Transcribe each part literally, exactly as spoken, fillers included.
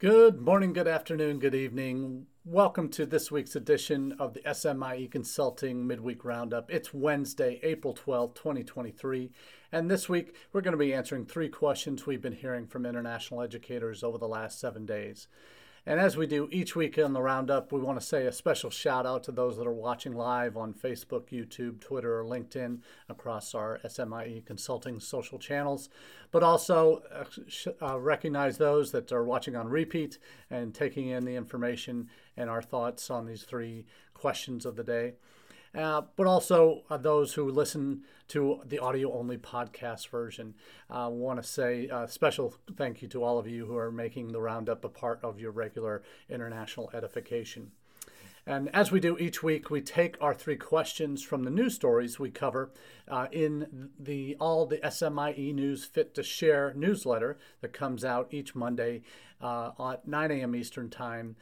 Good morning, good afternoon, good evening. Welcome to this week's edition of the S M I E Consulting Midweek Roundup. It's Wednesday, April twelfth, twenty twenty-three, and this week we're going to be answering three questions we've been hearing from international educators over the last seven days. And as we do each week on the Roundup, we want to say a special shout out to those that are watching live on Facebook, YouTube, Twitter, or LinkedIn across our S M I E Consulting social channels, but also uh, recognize those that are watching on repeat and taking in the information and our thoughts on these three questions of the day, uh, but also uh, those who listen to the audio-only podcast version. I uh, want to say a special thank you to all of you who are making the Roundup a part of your regular international edification. And as we do each week, we take our three questions from the news stories we cover uh, in the all the S M I E News Fit to Share newsletter that comes out each Monday uh, at nine a.m. Eastern Time,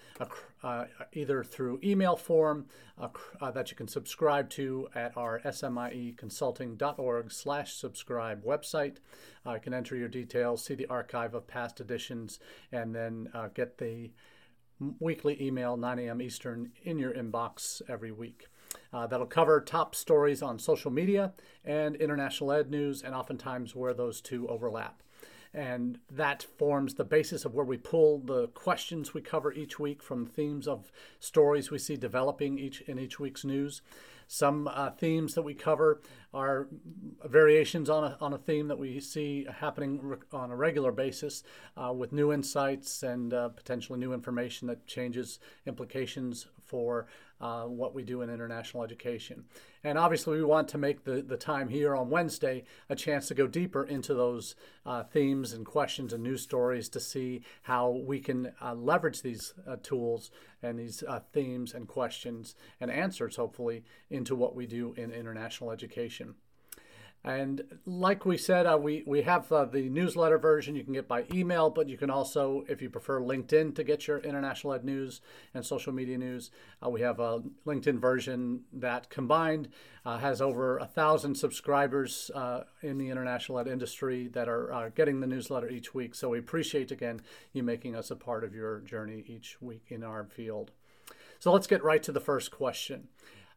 uh, either through email form uh, uh, that you can subscribe to at our smie consulting dot org slash subscribe website. Uh, you can enter your details, see the archive of past editions, and then uh, get the weekly email, nine a.m. Eastern, in your inbox every week. Uh, that'll cover top stories on social media and international ed news, and oftentimes where those two overlap. And that forms the basis of where we pull the questions we cover each week from themes of stories we see developing each in each week's news. Some uh, themes that we cover are variations on a, on a theme that we see happening re- on a regular basis uh, with new insights and uh, potentially new information that changes implications for uh, what we do in international education. And obviously we want to make the, the time here on Wednesday a chance to go deeper into those uh, themes and questions and news stories to see how we can uh, leverage these uh, tools and these uh, themes and questions and answers, hopefully, into what we do in international education. And like we said, uh, we, we have uh, the newsletter version you can get by email, but you can also, if you prefer LinkedIn to get your international ed news and social media news, uh, we have a LinkedIn version that combined uh, has over a thousand subscribers uh, in the international ed industry that are uh, getting the newsletter each week. So we appreciate, again, you making us a part of your journey each week in our field. So let's get right to the first question.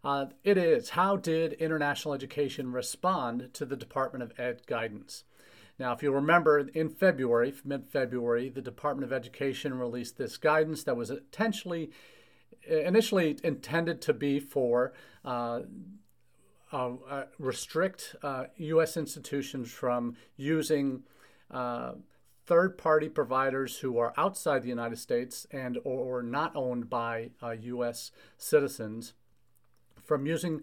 Uh, it is, how did international education respond to the Department of Ed guidance? Now, if you remember, in February, mid-February, the Department of Education released this guidance that was intentionally, initially intended to be for uh, uh, uh, restrict uh, U S institutions from using uh, third-party providers who are outside the United States and or not owned by uh, U S citizens from using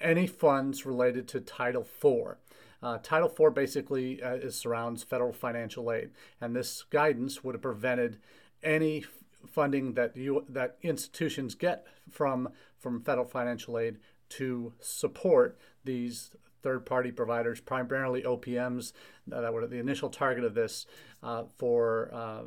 any funds related to Title four. Uh, Title four basically uh, is, surrounds federal financial aid, and this guidance would have prevented any f- funding that you, that institutions get from, from federal financial aid to support these third-party providers, primarily O P Ms, uh, that were the initial target of this uh, for uh,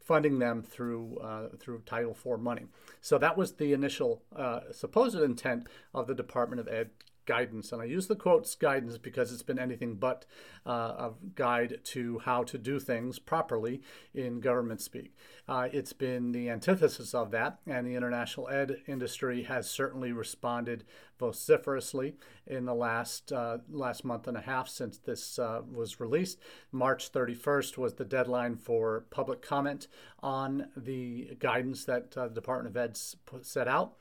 funding them through uh, through Title four money. So that was the initial uh, supposed intent of the Department of Ed guidance. And I use the quotes guidance because it's been anything but uh, a guide to how to do things properly in government speak. Uh, it's been the antithesis of that, and the international ed industry has certainly responded vociferously in the last uh, last month and a half since this uh, was released. March thirty-first was the deadline for public comment on the guidance that uh, the Department of Ed set out.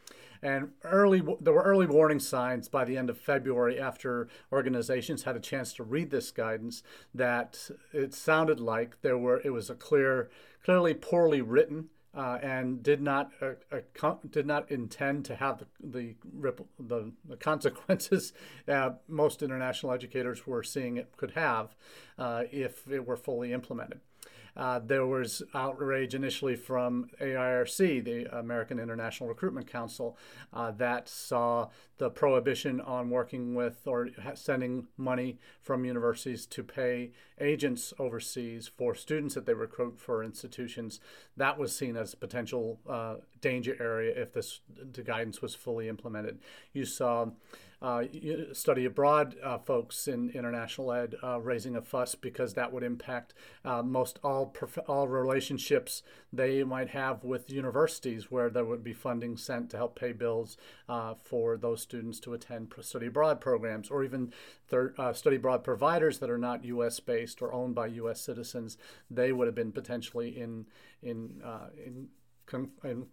And early there were early warning signs by the end of February, after organizations had a chance to read this guidance, that it sounded like there were it was a clear, clearly poorly written Uh, and did not uh, uh, did not intend to have the the, ripple, the, the consequences uh, most international educators were seeing it could have uh, if it were fully implemented. Uh, there was outrage initially from A I R C, the American International Recruitment Council, uh, that saw the prohibition on working with or sending money from universities to pay agents overseas for students that they recruit for institutions. That was seen as a potential uh, danger area if this the guidance was fully implemented. You saw uh, study abroad uh, folks in international ed uh, raising a fuss because that would impact uh, most all prof- all relationships they might have with universities, where there would be funding sent to help pay bills uh, for those students to attend study abroad programs, or even third, uh, study abroad providers that are not U S based or owned by U S citizens. They would have been potentially in in uh, in in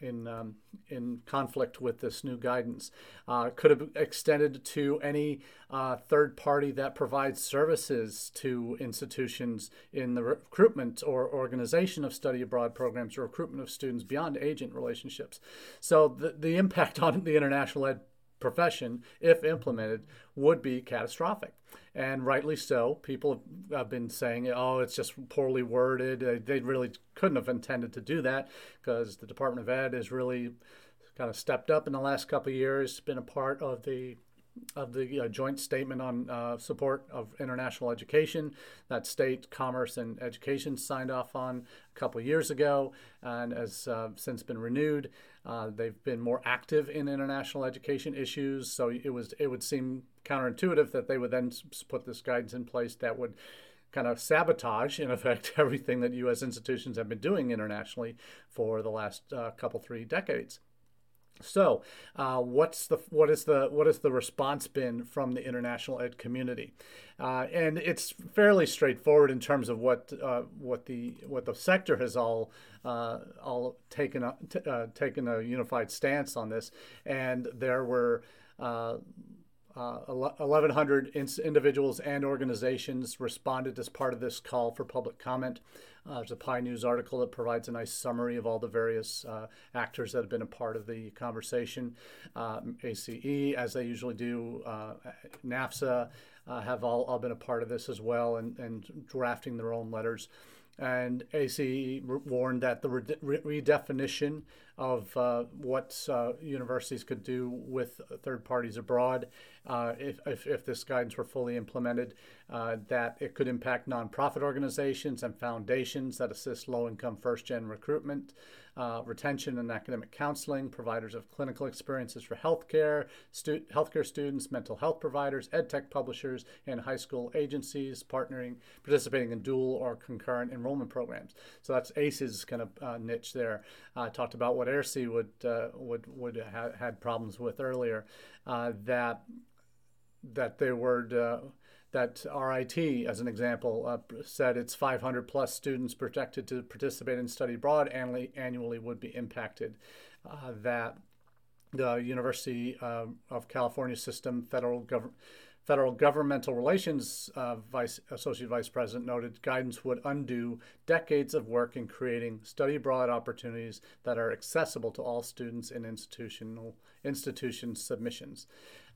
in, um, in conflict with this new guidance. Uh, could have extended to any uh, third party that provides services to institutions in the recruitment or organization of study abroad programs or recruitment of students beyond agent relationships. So the, the impact on the international ed profession, if implemented, would be catastrophic. And rightly so. People have been saying, oh, it's just poorly worded. They really couldn't have intended to do that, because the Department of Ed has really kind of stepped up in the last couple of years, been a part of the of the uh, joint statement on uh, support of international education that state, commerce, and education signed off on a couple of years ago, and has uh, since been renewed. Uh, they've been more active in international education issues, so it was it would seem counterintuitive that they would then put this guidance in place that would kind of sabotage, in effect, everything that U S institutions have been doing internationally for the last uh, couple, three decades. So, uh, what's the what is the what is the response been from the international ed community? Uh, and it's fairly straightforward in terms of what uh, what the what the sector has all uh, all taken a, t- uh, taken a unified stance on this. And there were Uh, Uh, eleven hundred ins- individuals and organizations responded as part of this call for public comment. Uh, there's a Pi News article that provides a nice summary of all the various uh, actors that have been a part of the conversation. Uh, A C E, as they usually do, uh, NAFSA uh, have all, all been a part of this as well, and, and drafting their own letters. And A C E warned that the re- redefinition of uh, what uh, universities could do with third parties abroad, uh, if, if, if this guidance were fully implemented, uh, that it could impact nonprofit organizations and foundations that assist low-income first-gen recruitment, uh, retention and academic counseling, providers of clinical experiences for healthcare, stu- healthcare students, mental health providers, edtech publishers, and high school agencies partnering, participating in dual or concurrent enrollment programs. So that's A CE's kind of uh, niche there. Uh, talked about what A I R C would uh, would would ha- had problems with earlier, uh, that that they were uh, that R I T, as an example, uh, said its five hundred plus students projected to participate in study abroad annually annually would be impacted. Uh, that the University uh, of California system federal government. Federal Governmental Relations uh, Vice Associate Vice President noted guidance would undo decades of work in creating study abroad opportunities that are accessible to all students in institutional institution submissions.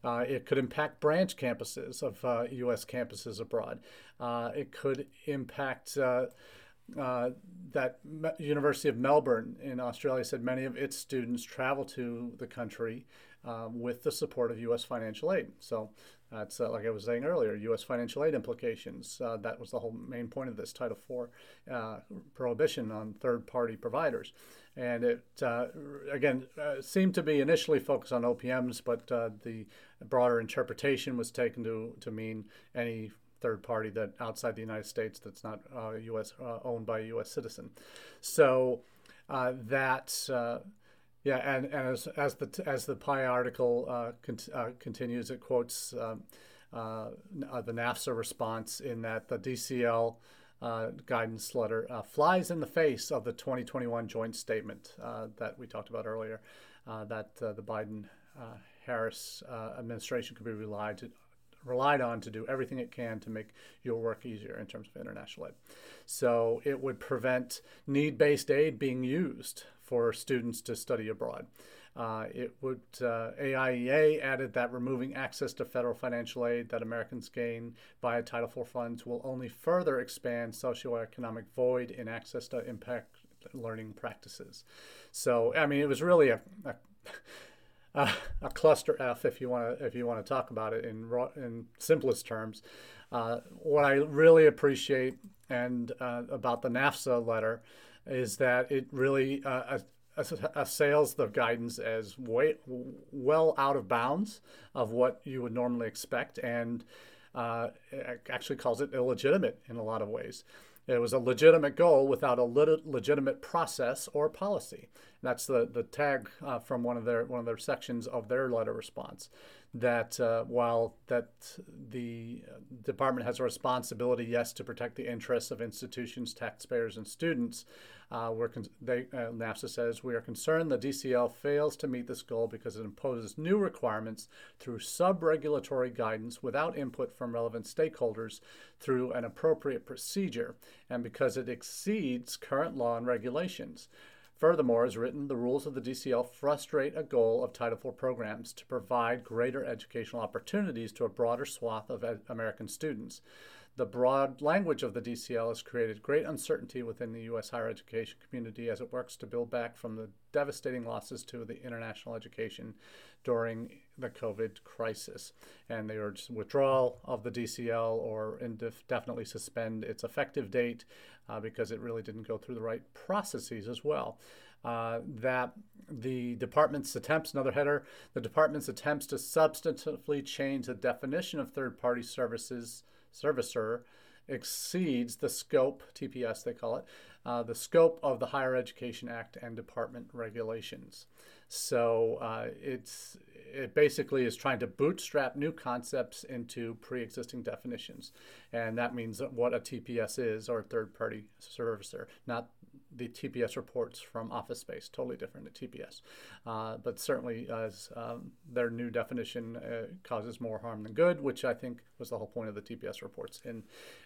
Uh, it could impact branch campuses of uh, U S campuses abroad. Uh, it could impact uh, Uh, that Me- University of Melbourne in Australia said many of its students travel to the country uh, with the support of U S financial aid. So that's, uh, like I was saying earlier, U S financial aid implications. Uh, that was the whole main point of this Title four uh, prohibition on third-party providers. And it, uh, again, uh, seemed to be initially focused on O P Ms, but uh, the broader interpretation was taken to, to mean any third party that outside the United States that's not uh, U S uh, owned by a U S citizen. So uh, that uh, yeah, and, and as as the as the P I article uh, con- uh, continues, it quotes um, uh, the NAFSA response in that the D C L uh, guidance letter uh, flies in the face of the twenty twenty-one joint statement uh, that we talked about earlier, uh, that uh, the Biden uh, Harris uh, administration could be relied to. relied on to do everything it can to make your work easier in terms of international ed. So it would prevent need-based aid being used for students to study abroad. Uh, it would, uh, A I E A added that removing access to federal financial aid that Americans gain via Title four funds will only further expand socioeconomic void in access to impact learning practices. So, I mean, it was really a... a Uh, a cluster F, if you want to, if you want to talk about it in raw, in simplest terms. Uh, what I really appreciate and uh, about the NAFSA letter is that it really uh, assails the guidance as way, well out of bounds of what you would normally expect, and uh, actually calls it illegitimate in a lot of ways. It was a legitimate goal without a lit- legitimate process or policy. That's the the tag uh, from one of their one of their sections of their letter response. That uh, while that the department has a responsibility, yes, to protect the interests of institutions, taxpayers, and students, uh, we're con- they uh, NAFSA says we are concerned the D C L fails to meet this goal because it imposes new requirements through sub-regulatory guidance without input from relevant stakeholders through an appropriate procedure, and because it exceeds current law and regulations. Furthermore, as written, the rules of the D C L frustrate a goal of Title four programs to provide greater educational opportunities to a broader swath of ed- American students. The broad language of the D C L has created great uncertainty within the U S higher education community as it works to build back from the devastating losses to the international education during the COVID crisis. And they urge withdrawal of the D C L or indefinitely suspend its effective date uh, because it really didn't go through the right processes as well. Uh, that the department's attempts, another header, the department's attempts to substantively change the definition of third-party services servicer exceeds the scope, T P S they call it, uh, the scope of the Higher Education Act and department regulations. So uh, it's it basically is trying to bootstrap new concepts into pre-existing definitions. And that means what a T P S is, or a third-party servicer, not the T P S reports from Office Space, totally different to T P S. Uh, but certainly as um, their new definition uh, causes more harm than good, which I think was the whole point of the T P S reports in,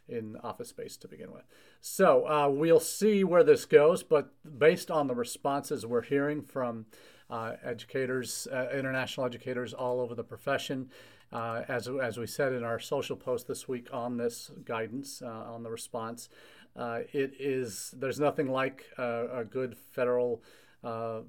in Office Space to begin with. So uh, we'll see where this goes, but based on the responses we're hearing from Uh, educators, uh, international educators all over the profession. Uh, as, as we said in our social post this week on this guidance, uh, on the response, uh, it is, there's nothing like a, a good federal, uh,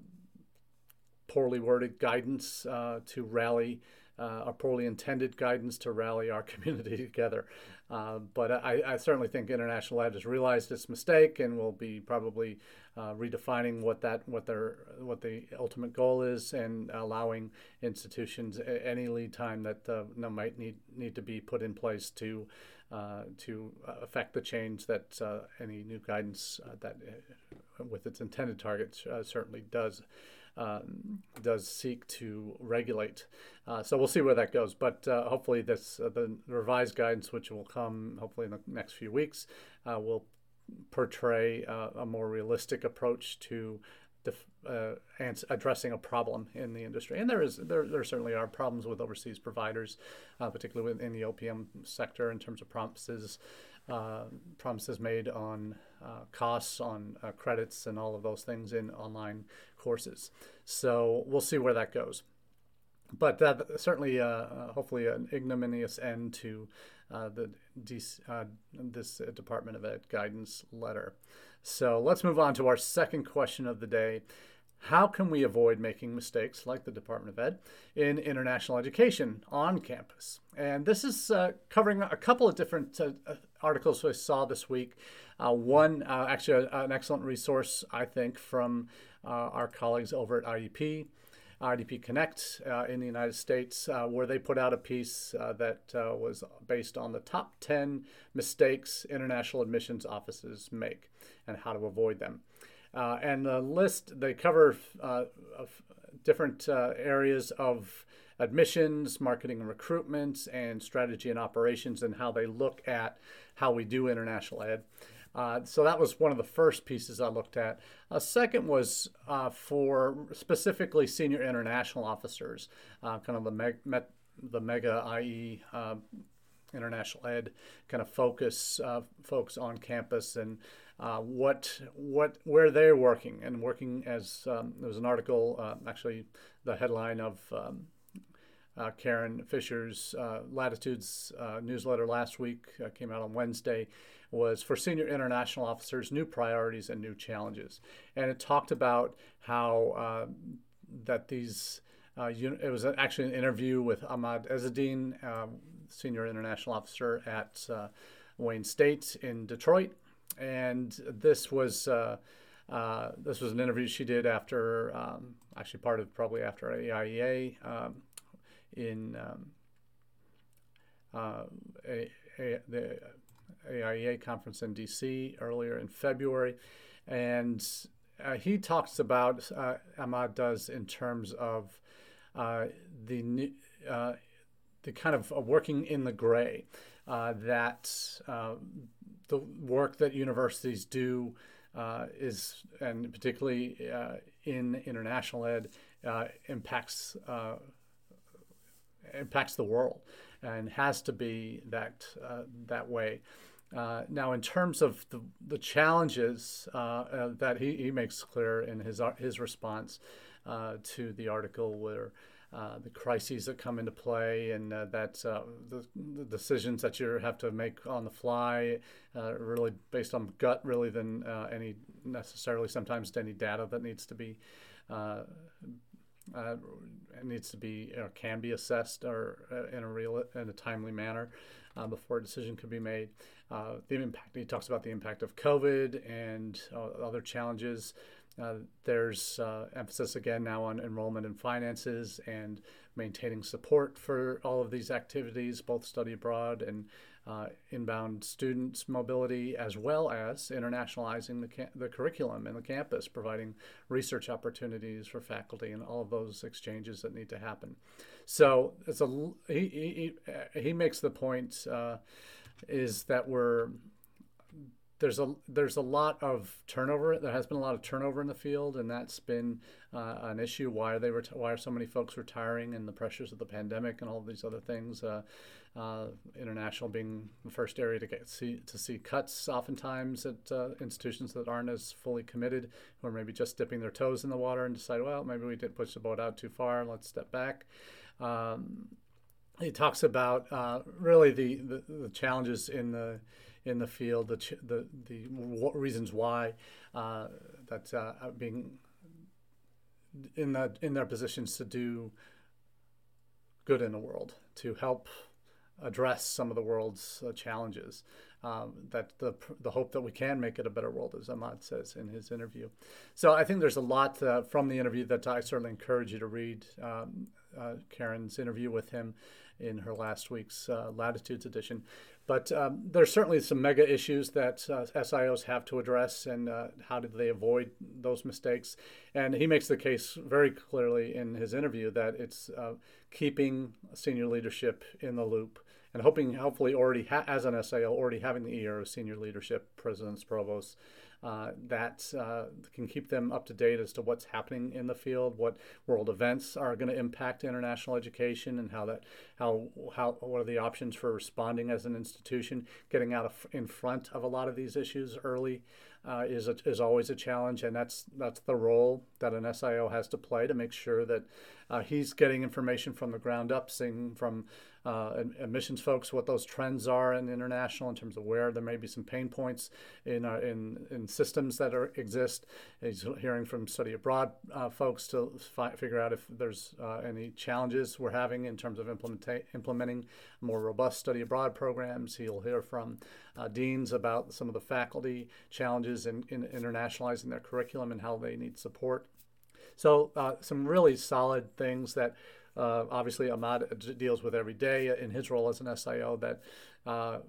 poorly worded guidance uh, to rally, uh, a poorly intended guidance to rally our community together. Uh, but I, I certainly think International Ed has realized its mistake and will be probably uh, redefining what that what their what the ultimate goal is, and allowing institutions any lead time that uh, might need need to be put in place to uh, to affect the change that uh, any new guidance uh, that uh, with its intended targets uh, certainly does. Um, does seek to regulate. Uh, so we'll see where that goes. But uh, hopefully this uh, the revised guidance, which will come hopefully in the next few weeks, uh, will portray uh, a more realistic approach to def- uh, ans- addressing a problem in the industry. And there is there, there certainly are problems with overseas providers, uh, particularly within the O P M sector in terms of promises, uh, promises made on uh, costs, on uh, credits, and all of those things in online courses. So we'll see where that goes. But that certainly, uh, hopefully, an ignominious end to uh, the D C, uh, this Department of Ed guidance letter. So let's move on to our second question of the day. How can we avoid making mistakes like the Department of Ed in international education on campus? And this is uh, covering a couple of different uh, articles I saw this week. Uh, one, uh, actually an excellent resource, I think, from uh, our colleagues over at I D P, I D P Connect uh, in the United States, uh, where they put out a piece uh, that uh, was based on the top ten mistakes international admissions offices make and how to avoid them. Uh, and the list, they cover uh, of different uh, areas of admissions, marketing and recruitment, and strategy and operations, and how they look at how we do international ed. Uh, so that was one of the first pieces I looked at. A second was uh, for specifically senior international officers, uh, kind of the, meg- met- the mega I E uh, international ed kind of focus uh, folks on campus, and Uh, what, what, where they're working and working as um, there was an article, uh, actually the headline of um, uh, Karen Fisher's uh, Latitudes uh, newsletter last week, uh, came out on Wednesday, was for senior international officers, new priorities and new challenges. And it talked about how uh, that these, uh, un- it was actually an interview with Ahmad Ezzedin, uh, senior international officer at uh, Wayne State in Detroit. And this was uh, Uh, this was an interview she did after, um, actually part of probably after A I E A um, in um, uh, a, a, the A I E A conference in D C earlier in February. And uh, he talks about, uh, Ahmad does, in terms of uh, the uh, the kind of working in the gray, uh, that uh, the work that universities do uh, is, and particularly uh, in international ed, uh, impacts uh, impacts the world, and has to be that uh, that way. Uh, now, in terms of the, the challenges uh, uh, that he, he makes clear in his his response uh, to the article, where uh, the crises that come into play, and uh, that uh, the, the decisions that you have to make on the fly, uh, really based on gut, really than uh, any necessarily sometimes any data that needs to be uh, uh, needs to be or can be assessed or uh, in a real in a timely manner. Uh, before a decision could be made. Uh, the impact, he talks about the impact of COVID and uh, other challenges. Uh, there's uh, emphasis again now on enrollment and finances and maintaining support for all of these activities, both study abroad and uh, inbound students mobility, as well as internationalizing the, ca- the curriculum and the campus, providing research opportunities for faculty and all of those exchanges that need to happen. So it's a, he, he, he makes the point uh, is that we're There's a there's a lot of turnover. There has been a lot of turnover in the field, and that's been uh, an issue. Why are they reti- Why are so many folks retiring? And the pressures of the pandemic and all of these other things. Uh, uh, international being the first area to get see to see cuts, oftentimes at uh, institutions that aren't as fully committed, who are maybe just dipping their toes in the water and decide, well, maybe we did push the boat out too far. Let's step back. Um, he talks about uh, really the, the the challenges in the. in the field, the the, the reasons why uh, that uh, being in that in their positions to do good in the world, to help address some of the world's uh, challenges, um, that the the hope that we can make it a better world, as Ahmad says in his interview. So I think there's a lot uh, from the interview that I certainly encourage you to read. Um, uh, Karen's interview with him in her last week's uh, Latitudes edition. But um, there's certainly some mega issues that uh, S I Os have to address, and uh, how do they avoid those mistakes? And he makes the case very clearly in his interview that it's uh, keeping senior leadership in the loop, and hoping, hopefully, already ha- as an S I O, already having the ear of senior leadership, presidents, provosts, uh, that uh, can keep them up to date as to what's happening in the field, what world events are going to impact international education, and how that, how how what are the options for responding as an institution. Getting out of, in front of a lot of these issues early uh, is a, is always a challenge, and that's that's the role that an S I O has to play to make sure that uh, he's getting information from the ground up, seeing from uh, admissions folks what those trends are in international in terms of where there may be some pain points in uh, in in systems that are exist. He's hearing from study abroad uh, folks to fi- figure out if there's uh, any challenges we're having in terms of implementa- implementing more robust study abroad programs. He'll hear from uh, deans about some of the faculty challenges in, in internationalizing their curriculum and how they need support. So uh, some really solid things that uh, obviously Ahmad deals with every day in his role as an S I O that uh,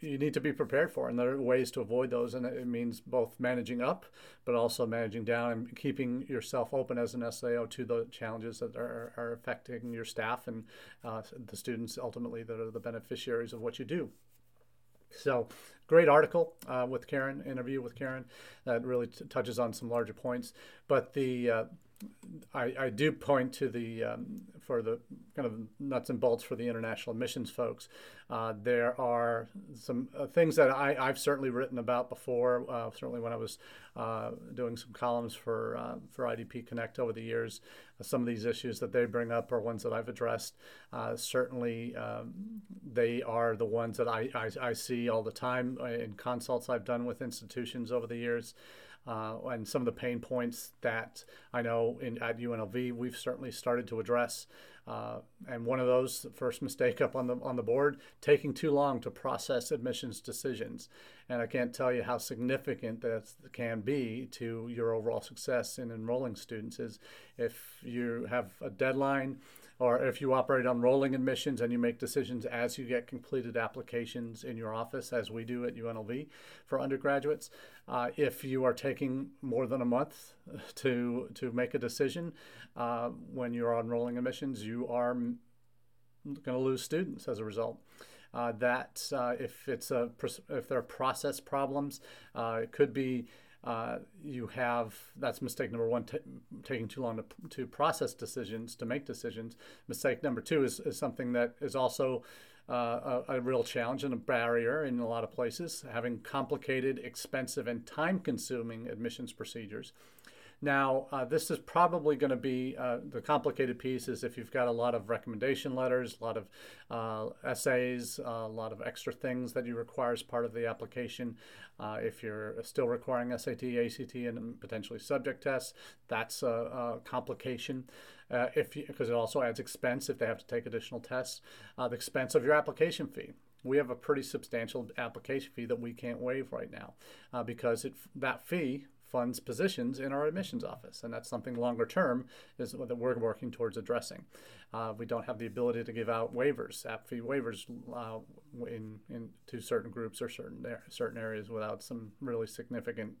you need to be prepared for, and there are ways to avoid those, and it means both managing up but also managing down and keeping yourself open as an S I O to the challenges that are, are affecting your staff and uh, the students ultimately that are the beneficiaries of what you do. So great article uh, with Karen, interview with Karen, that really t- touches on some larger points. But the uh, I, I do point to the, um, for the kind of nuts and bolts for the international admissions folks, uh, there are some uh, things that I, I've certainly written about before, uh, certainly when I was uh, doing some columns for uh, for I D P Connect over the years. Uh, some of these issues that they bring up are ones that I've addressed. Uh, certainly um, they are the ones that I, I, I see all the time in consults I've done with institutions over the years. Uh, and some of the pain points that I know in, at U N L V we've certainly started to address Uh, and one of those, the first mistake up on the on the board, taking too long to process admissions decisions. And I can't tell you how significant that can be to your overall success in enrolling students is if you have a deadline or if you operate on rolling admissions and you make decisions as you get completed applications in your office, as we do at U N L V for undergraduates. Uh, if you are taking more than a month to to make a decision uh, when you're on rolling admissions, you are going to lose students as a result. Uh, that uh, if it's a if there are process problems, uh, it could be. Uh, you have, that's mistake number one, t- taking too long to, to process decisions, to make decisions. Mistake number two is, is something that is also uh, a, a real challenge and a barrier in a lot of places, having complicated, expensive, and time-consuming admissions procedures. Now, uh, this is probably going to be uh, the complicated piece is if you've got a lot of recommendation letters, a lot of uh, essays, a lot of extra things that you require as part of the application. Uh, if you're still requiring S A T, A C T, and potentially subject tests, that's a, a complication. Uh, if because it also adds expense if they have to take additional tests, uh, the expense of your application fee. We have a pretty substantial application fee that we can't waive right now uh, because it, that fee funds positions in our admissions office, and that's something longer term is that we're working towards addressing. Uh, we don't have the ability to give out waivers, app fee waivers, uh, in, in to certain groups or certain certain areas without some really significant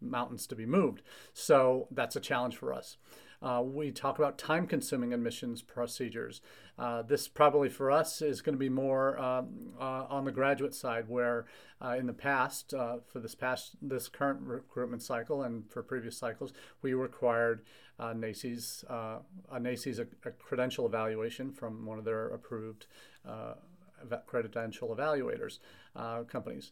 mountains to be moved. So that's a challenge for us. Uh, we talk about time-consuming admissions procedures. Uh, this probably for us is going to be more um, uh, on the graduate side, where uh, in the past, uh, for this past this current recruitment cycle and for previous cycles, we required uh, NACES uh, a NACES a, a credential evaluation from one of their approved Uh, credential evaluators, uh, companies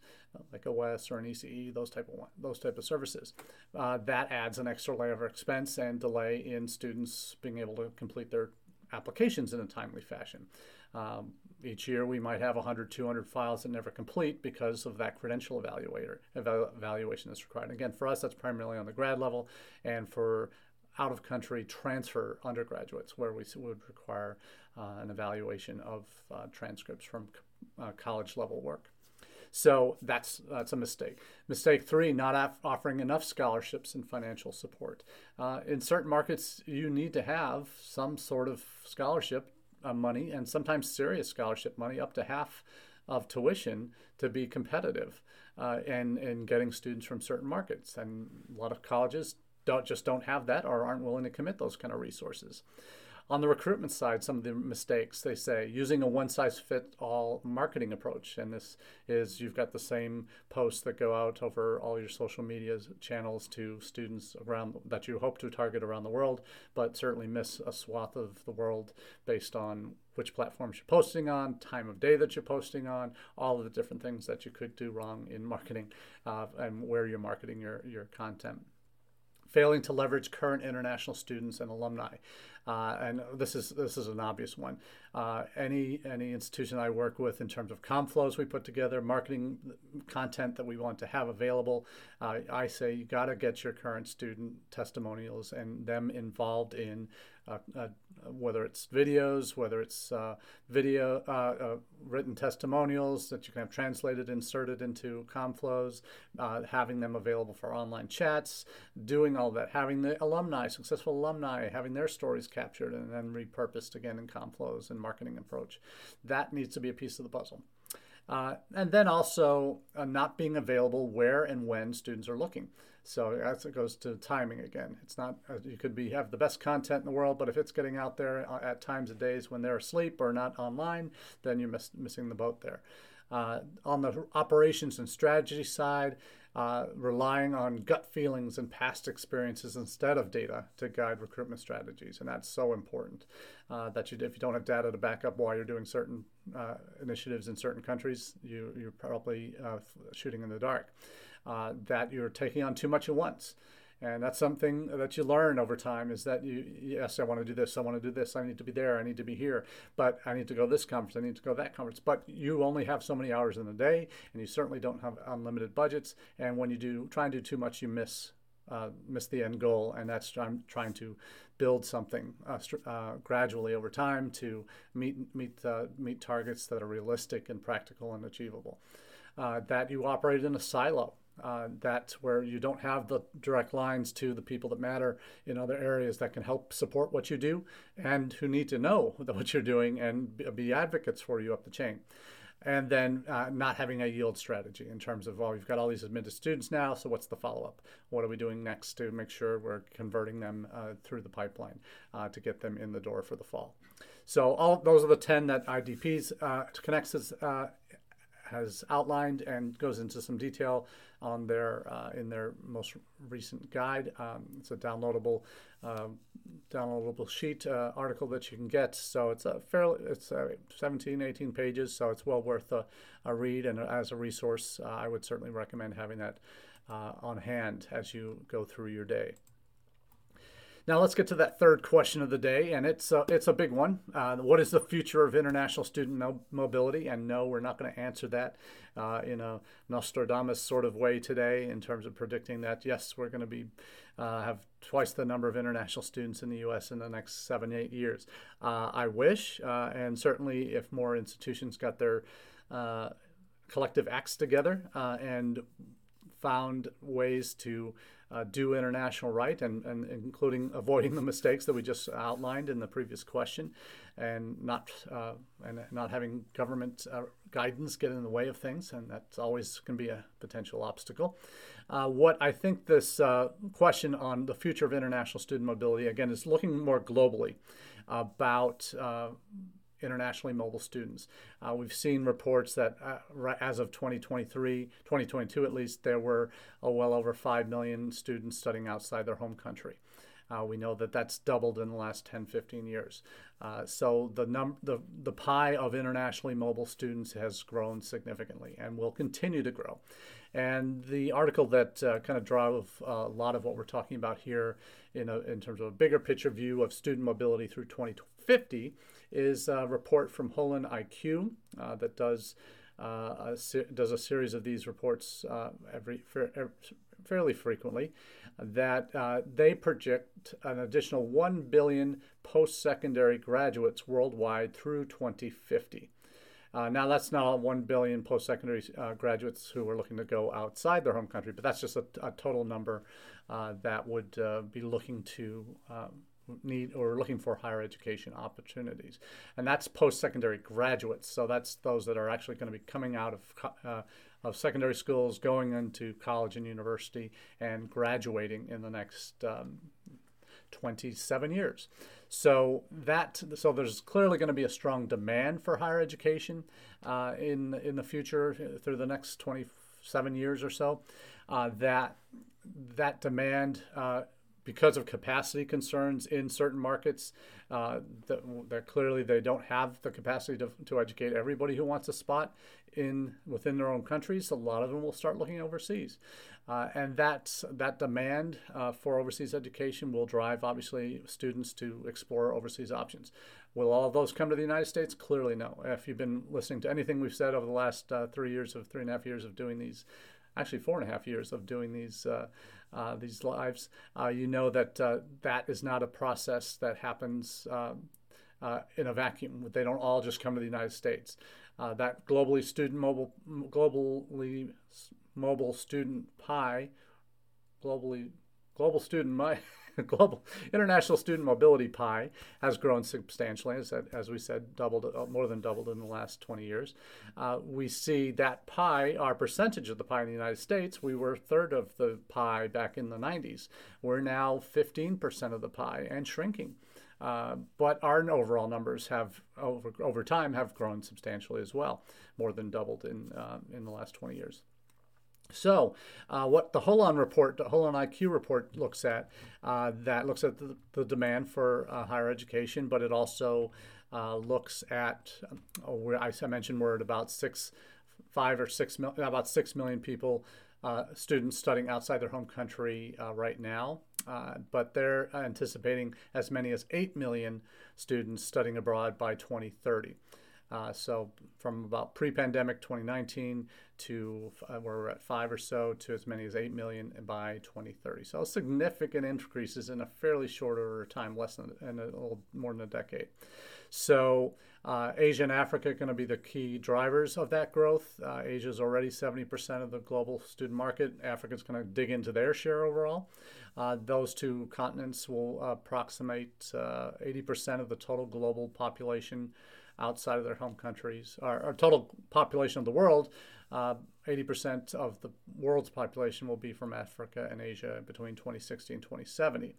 like O E S or an E C E, those type of one, those type of services. Uh, that adds an extra layer of expense and delay in students being able to complete their applications in a timely fashion. Um, each year we might have one hundred, two hundred files that never complete because of that credential evaluator evalu- evaluation that's required. Again, for us, that's primarily on the grad level, and for out-of-country transfer undergraduates, where we would require uh, an evaluation of uh, transcripts from uh, college-level work. So that's that's a mistake. Mistake three, not af- offering enough scholarships and financial support. Uh, in certain markets, you need to have some sort of scholarship uh, money, and sometimes serious scholarship money, up to half of tuition, to be competitive uh, and, and getting students from certain markets. And a lot of colleges Don't, just don't have that or aren't willing to commit those kind of resources. On the recruitment side, some of the mistakes, they say, using a one-size-fits-all marketing approach. And this is, you've got the same posts that go out over all your social media channels to students around that you hope to target around the world, but certainly miss a swath of the world based on which platforms you're posting on, time of day that you're posting on, all of the different things that you could do wrong in marketing uh, and where you're marketing your, your content. Failing to leverage current international students and alumni, uh, and this is this is an obvious one. Uh, any any institution I work with, in terms of comm flows we put together, marketing content that we want to have available, uh, I say you got to get your current student testimonials and them involved in uh, uh, whether it's videos, whether it's uh, video uh, uh, written testimonials that you can have translated, inserted into comm flows, uh, having them available for online chats, doing all that, having the alumni, successful alumni, having their stories captured and then repurposed again in comm flows and marketing approach. That needs to be a piece of the puzzle. Uh, and then also uh, not being available where and when students are looking. So as it goes to timing again, it's not, uh, you could be have the best content in the world, but if it's getting out there at times of days when they're asleep or not online, then you're miss, missing the boat there. Uh, on the operations and strategy side, Uh, relying on gut feelings and past experiences instead of data to guide recruitment strategies. And that's so important uh, that you, if you don't have data to back up why you're doing certain uh, initiatives in certain countries, you, you're probably uh, shooting in the dark, uh, that you're taking on too much at once. And that's something that you learn over time, is that, you, yes, I want to do this, I want to do this, I need to be there, I need to be here, but I need to go to this conference, I need to go to that conference. But you only have so many hours in the day, and you certainly don't have unlimited budgets. And when you do try and do too much, you miss uh, miss the end goal, and that's I'm trying to build something uh, uh, gradually over time to meet meet uh, meet targets that are realistic and practical and achievable. Uh, that you operate in a silo. Uh, that's where you don't have the direct lines to the people that matter in other areas that can help support what you do and who need to know what you're doing and be advocates for you up the chain. And then uh, not having a yield strategy in terms of, well, we've got all these admitted students now, so what's the follow-up? What are we doing next to make sure we're converting them uh, through the pipeline uh, to get them in the door for the fall? So all those are the ten that I D Ps uh, connects as uh, has outlined and goes into some detail on their uh, in their most recent guide. Um, it's a downloadable uh, downloadable sheet uh, article that you can get. So it's a fairly it's a seventeen, eighteen pages. So it's well worth a, a read, and as a resource, uh, I would certainly recommend having that uh, on hand as you go through your day. Now let's get to that third question of the day, and it's a, it's a big one. Uh, what is the future of international student mo- mobility? And no, we're not going to answer that uh, in a Nostradamus sort of way today in terms of predicting that, yes, we're going to be uh, have twice the number of international students in the U S in the next seven, eight years. Uh, I wish, uh, and certainly if more institutions got their uh, collective acts together uh, and found ways to uh, do international right, and, and including avoiding the mistakes that we just outlined in the previous question, and not uh, and not having government uh, guidance get in the way of things, and that's always can be a potential obstacle. Uh, what I think this uh, question on the future of international student mobility, again, is looking more globally about uh, internationally mobile students. Uh, we've seen reports that uh, as of twenty twenty-three, twenty twenty-two at least, there were oh, well over five million students studying outside their home country. Uh, we know that that's doubled in the last ten, fifteen years. Uh, so the, num- the the pie of internationally mobile students has grown significantly and will continue to grow. And the article that uh, kind of drove a lot of what we're talking about here in, a, in terms of a bigger picture view of student mobility through twenty fifty is a report from HolonIQ uh, that does Uh, a, does a series of these reports uh, every, fa- fairly frequently, that uh, they project an additional one billion post-secondary graduates worldwide through twenty fifty. Uh, now, that's not one billion post-secondary uh, graduates who are looking to go outside their home country, but that's just a, a total number uh, that would uh, be looking to um, need or looking for higher education opportunities. And that's post-secondary graduates. So that's those that are actually going to be coming out of uh, of secondary schools, going into college and university, and graduating in the next um, twenty-seven years. So that so there's clearly going to be a strong demand for higher education uh, in, in the future through the next twenty-seven years or so. Uh, that, that demand uh, because of capacity concerns in certain markets, uh, that clearly they don't have the capacity to, to educate everybody who wants a spot in within their own countries. A lot of them will start looking overseas, uh, and that's that demand uh, for overseas education will drive obviously students to explore overseas options. Will all of those come to the United States? Clearly, no. If you've been listening to anything we've said over the last uh, three years of three and a half years of doing these. Actually, four and a half years of doing these uh, uh, these lives, uh, you know that uh, that is not a process that happens uh, uh, in a vacuum. They don't all just come to the United States. Uh, that globally student mobile, globally mobile student pie, globally global student my global international student mobility pie has grown substantially, as as we said, doubled more than doubled in the last twenty years. Uh, we see that pie, our percentage of the pie in the United States, we were a third of the pie back in the nineties. We're now fifteen percent of the pie and shrinking. Uh, but our overall numbers have over over time have grown substantially as well, more than doubled in uh, in the last twenty years. So uh, what the Holon report, the HolonIQ report looks at, uh, that looks at the, the demand for uh, higher education, but it also uh, looks at, oh, I mentioned we're at about six, five or six, mil, about six million people, uh, students studying outside their home country uh, right now. Uh, but they're anticipating as many as eight million students studying abroad by twenty thirty. Uh, so from about pre-pandemic twenty nineteen to uh, where we're at five or so to as many as eight million by twenty thirty. So significant increases in a fairly shorter time, less than and a little more than a decade. So uh, Asia and Africa are going to be the key drivers of that growth. Uh, Asia is already seventy percent of the global student market. Africa is going to dig into their share overall. Uh, those two continents will approximate uh, eighty percent of the total global population outside of their home countries, our, our total population of the world. Uh, eighty percent of the world's population will be from Africa and Asia between twenty sixty and twenty seventy.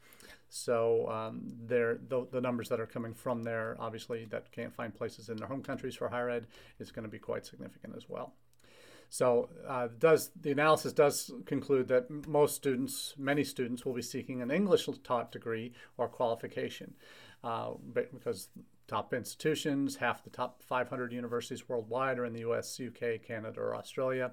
So um, there, the, the numbers that are coming from there, obviously, that can't find places in their home countries for higher ed, is going to be quite significant as well. So uh, does the analysis does conclude that most students, many students, will be seeking an English-taught degree or qualification uh, because top institutions, half the top five hundred universities worldwide are in the U S, U K, Canada, or Australia.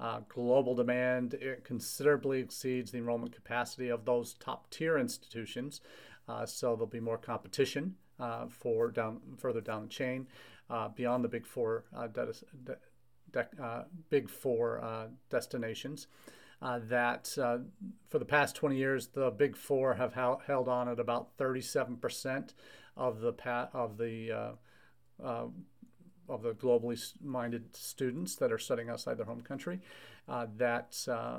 Uh, global demand it considerably exceeds the enrollment capacity of those top-tier institutions, uh, so there'll be more competition uh, for down further down the chain uh, beyond the Big Four uh, de- de- de- uh, Big Four uh, destinations. Uh, that uh, for the past twenty years, the Big Four have ha- held on at about thirty-seven percent. Of the pa- of the uh, uh, of the globally minded students that are studying outside their home country, uh, that uh,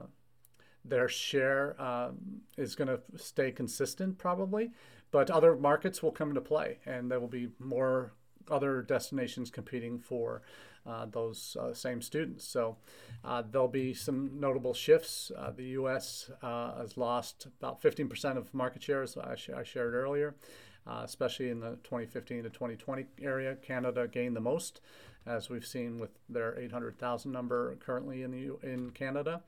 their share uh, is going to stay consistent probably, but other markets will come into play, and there will be more other destinations competing for uh, those uh, same students. So uh, there'll be some notable shifts. Uh, the U S uh, has lost about fifteen percent of market share, as I, sh- I shared earlier. Uh, especially in the twenty fifteen to twenty twenty area. Canada gained the most, as we've seen with their eight hundred thousand number currently in the in Canada,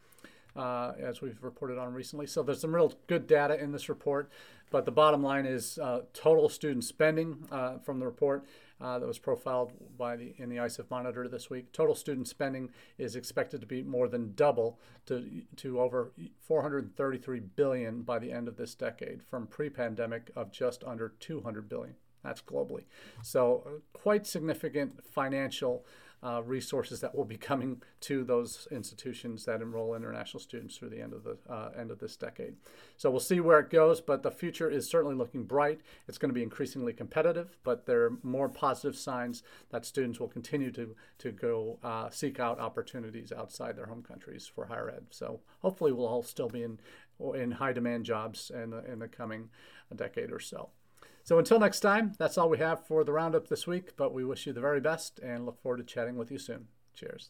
uh, as we've reported on recently. So there's some real good data in this report, but the bottom line is uh, total student spending uh, from the report uh, that was profiled by the in the I C E F Monitor this week. Total student spending is expected to be more than double to to over four hundred thirty-three billion dollars by the end of this decade, from pre-pandemic of just under two hundred billion dollars. That's globally. So uh, quite significant financial uh, resources that will be coming to those institutions that enroll international students through the end of the uh, end of this decade. So we'll see where it goes, but the future is certainly looking bright. It's going to be increasingly competitive, but there are more positive signs that students will continue to to go uh, seek out opportunities outside their home countries for higher ed. So hopefully we'll all still be in in high demand jobs in the, in the coming decade or so. So until next time, that's all we have for the roundup this week, but we wish you the very best and look forward to chatting with you soon. Cheers.